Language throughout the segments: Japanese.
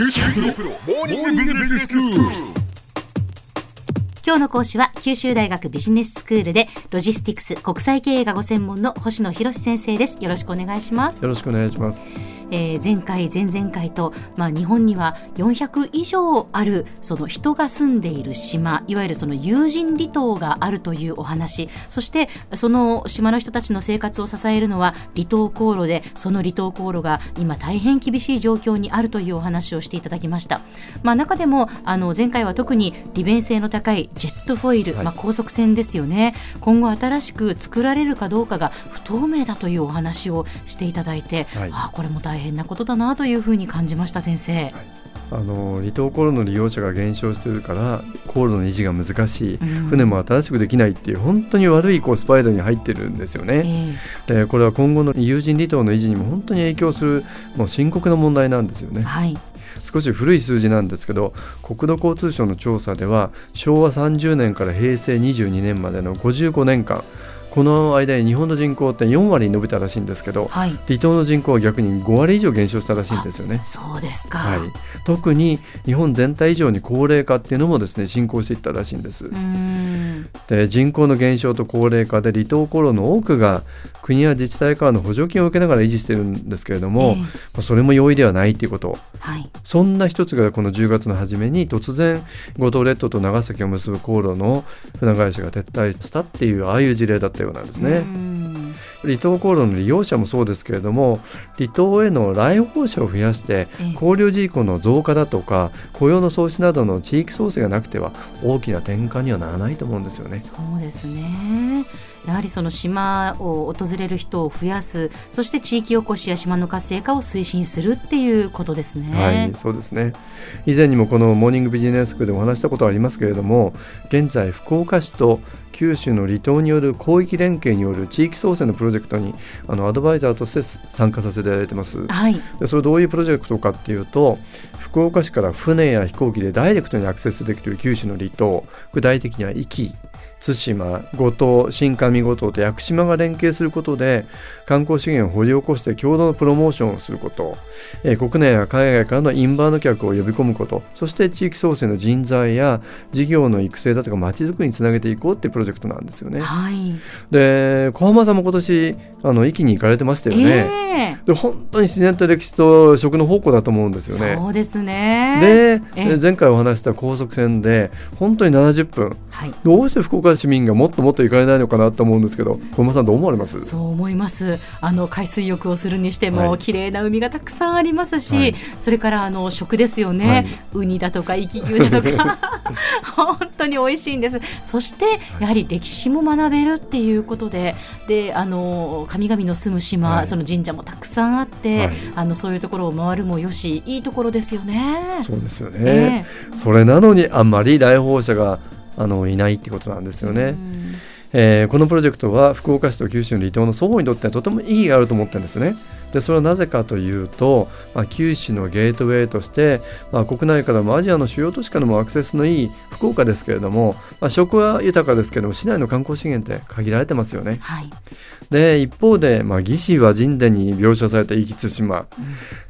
今日の講師は九州大学ビジネススクールでロジスティクス国際経営がご専門の星野博先生です。よろしくお願いします。よろしくお願いします。前回前々回と、日本には400以上あるその人が住んでいる島、いわゆるその有人離島があるというお話、そしてその島の人たちの生活を支えるのは離島航路で、その離島航路が今大変厳しい状況にあるというお話をしていただきました。中でも前回は特に利便性の高いジェットフォイル、高速船ですよね。今後新しく作られるかどうかが不透明だというお話をしていただいて、これも大変なことだなというふうに感じました。先生、離島航路の利用者が減少しているから航路の維持が難しい、船も新しくできないっていう本当に悪いスパイラルに入ってるんですよね。でこれは今後の有人離島の維持にも本当に影響するもう深刻な問題なんですよね。少し古い数字なんですけど、国土交通省の調査では昭和30年から平成22年までの55年間、この間に日本の人口って4割に伸びたらしいんですけど、離島の人口は逆に5割以上減少したらしいんですよね。そうですか。特に日本全体以上に高齢化っていうのもですね、進行していったらしいんです。で人口の減少と高齢化で離島航路の多くが国や自治体からの補助金を受けながら維持しているんですけれども、それも容易ではないということ、そんな一つがこの10月の初めに突然五島列島と長崎を結ぶ航路の船会社が撤退したっていう、ああいう事例だったようなんですね。離島航路の利用者もそうですけれども、離島への来訪者を増やして交流人口の増加だとか雇用の創出などの地域創生がなくては大きな転換にはならないと思うんですよね。そうですね。やはりその島を訪れる人を増やす、そして地域おこしや島の活性化を推進するっていうことですね。そうですね。以前にもこのモーニングビジネススクールでお話したことはありますけれども、現在福岡市と九州の離島による広域連携による地域創生のプロジェクトにアドバイザーとして参加させていただいてます。でそれどういうプロジェクトかっていうと、福岡市から船や飛行機でダイレクトにアクセスできる九州の離島、具体的には壱岐、対馬、五島、新上五島と屋久島が連携することで観光資源を掘り起こして共同のプロモーションをすること、国内や海外からのインバウンド客を呼び込むこと、そして地域創生の人材や事業の育成だとか街づくりにつなげていこうっていうプロジェクトなんですよね。で小浜さんも今年壱岐に行かれてましたよね。で本当に自然と歴史と食の宝庫だと思うんですよね。そうですね。で前回お話した高速船で本当に70分、どうして福岡市民がもっともっと行かれないのかなと思うんですけど、小山さんどう思われます？そう思います。海水浴をするにしても、綺麗な海がたくさんありますし、それから食ですよね、ウニだとか生き牛だとか本当に美味しいんです。そしてやはり歴史も学べるっていうことで、神々の住む島、その神社もたくさんあって、そういうところを回るもよし、いいところですよね。そうですよね、それなのにあんまり来訪者がいないってことなんですよね。このプロジェクトは福岡市と九州の離島の双方にとってはとても意義があると思ってるんですね。でそれはなぜかというと、九州のゲートウェイとして、国内からもアジアの主要都市からもアクセスのいい福岡ですけれども、食は豊かですけども市内の観光資源って限られてますよね。で一方で、魏志倭人伝に描写された壱岐対馬、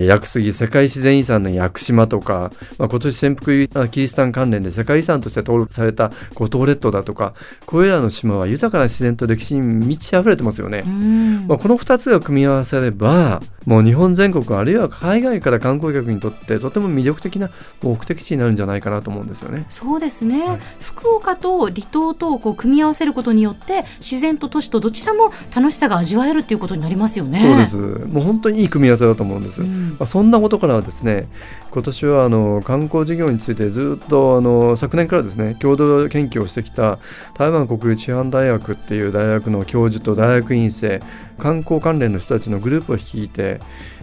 屋久杉世界自然遺産の屋久島とか、今年潜伏キリシタン関連で世界遺産として登録された五島列島だとか、これらの島は豊かな自然と歴史に満ち溢れてますよね。この2つが組み合わされば、もう日本全国あるいは海外から観光客にとってとても魅力的な目的地になるんじゃないかなと思うんですよね。そうですね、福岡と離島とを組み合わせることによって自然と都市とどちらも楽しさが味わえるということになりますよね。そうです。もう本当にいい組み合わせだと思うんです。そんなことからはですね、今年は観光事業についてずっと昨年からですね、共同研究をしてきた台湾国立師範大学っていう大学の教授と大学院生、観光関連の人たちのグループを率いて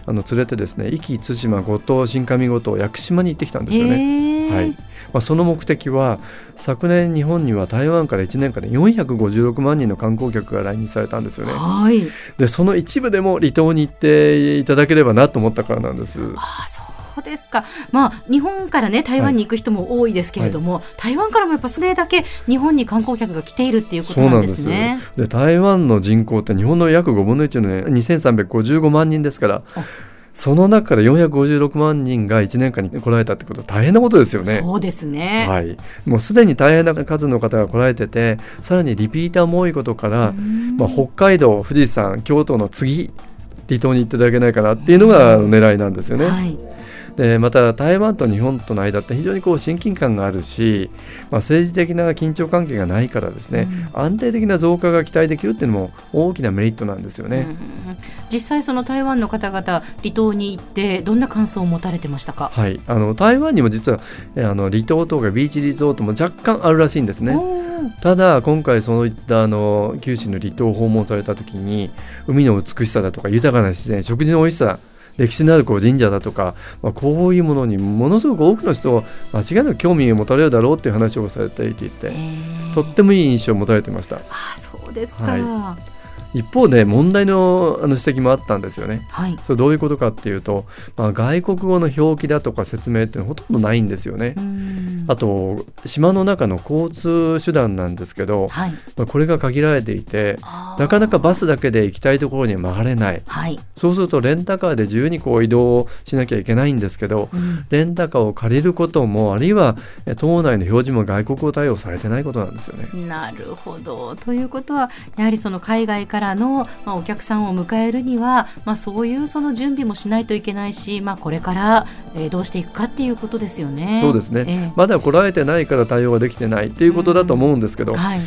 連れてですね、壱岐、対馬、五島、新上五島、屋久島に行ってきたんですよね。その目的は、昨年日本には台湾から1年間で456万人の観光客が来日されたんですよね。でその一部でも離島に行っていただければなと思ったからなんです。そうですか。日本から、台湾に行く人も多いですけれども、台湾からもやっぱそれだけ日本に観光客が来ているっていうことなんですね。そうなんです。で台湾の人口って日本の約5分の1の、ね、2355万人ですから、その中から456万人が1年間に来られたってことは大変なことですよね。そうですね、はい、もうすでに大変な数の方が来られてて、さらにリピーターも多いことから、北海道、富士山、京都の次離島に行っていただけないかなっていうのが狙いなんですよね、はい、でまた台湾と日本との間って非常にこう親近感があるし、政治的な緊張関係がないからですね、安定的な増加が期待できるっていうのも大きなメリットなんですよね、実際その台湾の方々離島に行ってどんな感想を持たれてましたか？はい、台湾にも実は離島とかビーチリゾートも若干あるらしいんですね。ただ今回そういった九州の離島を訪問された時に、海の美しさだとか豊かな自然、食事の美味しさ、歴史のあるこう神社だとか、こういうものにものすごく多くの人を間違いなく興味を持たれるだろうという話をされていて、とってもいい印象を持たれていました。そうですか、はい、一方で問題の指摘もあったんですよね、はい、それどういうことかっていうと、外国語の表記だとか説明ってほとんどないんですよね。あと島の中の交通手段なんですけど、はい、これが限られていて、なかなかバスだけで行きたいところには回れない、はい、そうするとレンタカーで自由にこう移動しなきゃいけないんですけど、レンタカーを借りることも、あるいは島内の表示も外国語対応されてないことなんですよね。なるほど。ということはやはりその海外からの、お客さんを迎えるには、そういうその準備もしないといけないし、これから、どうしていくかっていうことですよね。そうですね、まだ来られてないから対応ができてないということだと思うんですけど、はい、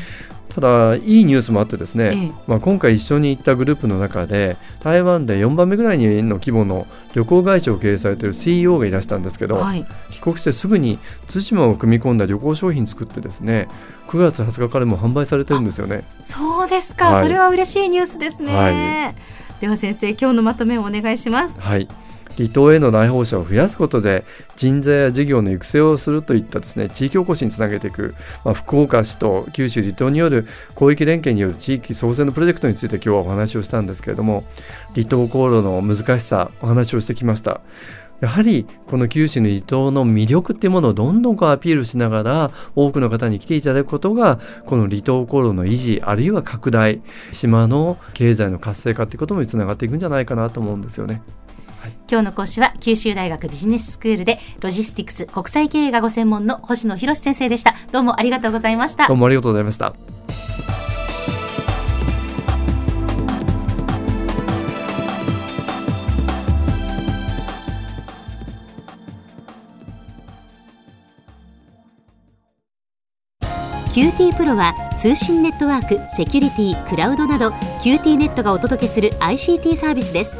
ただいいニュースもあってですね、今回一緒に行ったグループの中で台湾で4番目ぐらいの規模の旅行会社を経営されている CEO がいらしたんですけど、帰国してすぐに対馬を組み込んだ旅行商品作ってですね、9月20日からもう販売されてるんですよね。そうですか、それは嬉しいニュースですね、では先生、今日のまとめをお願いします。離島への来訪者を増やすことで人材や事業の育成をするといったですね、地域おこしにつなげていく、福岡市と九州離島による広域連携による地域創生のプロジェクトについて今日はお話をしたんですけれども、離島航路の難しさお話をしてきました。やはりこの九州の離島の魅力っていうものをどんどんこうアピールしながら多くの方に来ていただくことが、この離島航路の維持、あるいは拡大、島の経済の活性化っていうこともつながっていくんじゃないかなと思うんですよね。今日の講師は九州大学ビジネススクールでロジスティクス国際経営がご専門の星野博先生でした。どうもありがとうございました。どうもありがとうございました。QT プロは通信ネットワーク、セキュリティ、クラウドなど QT ネットがお届けする ICT サービスです。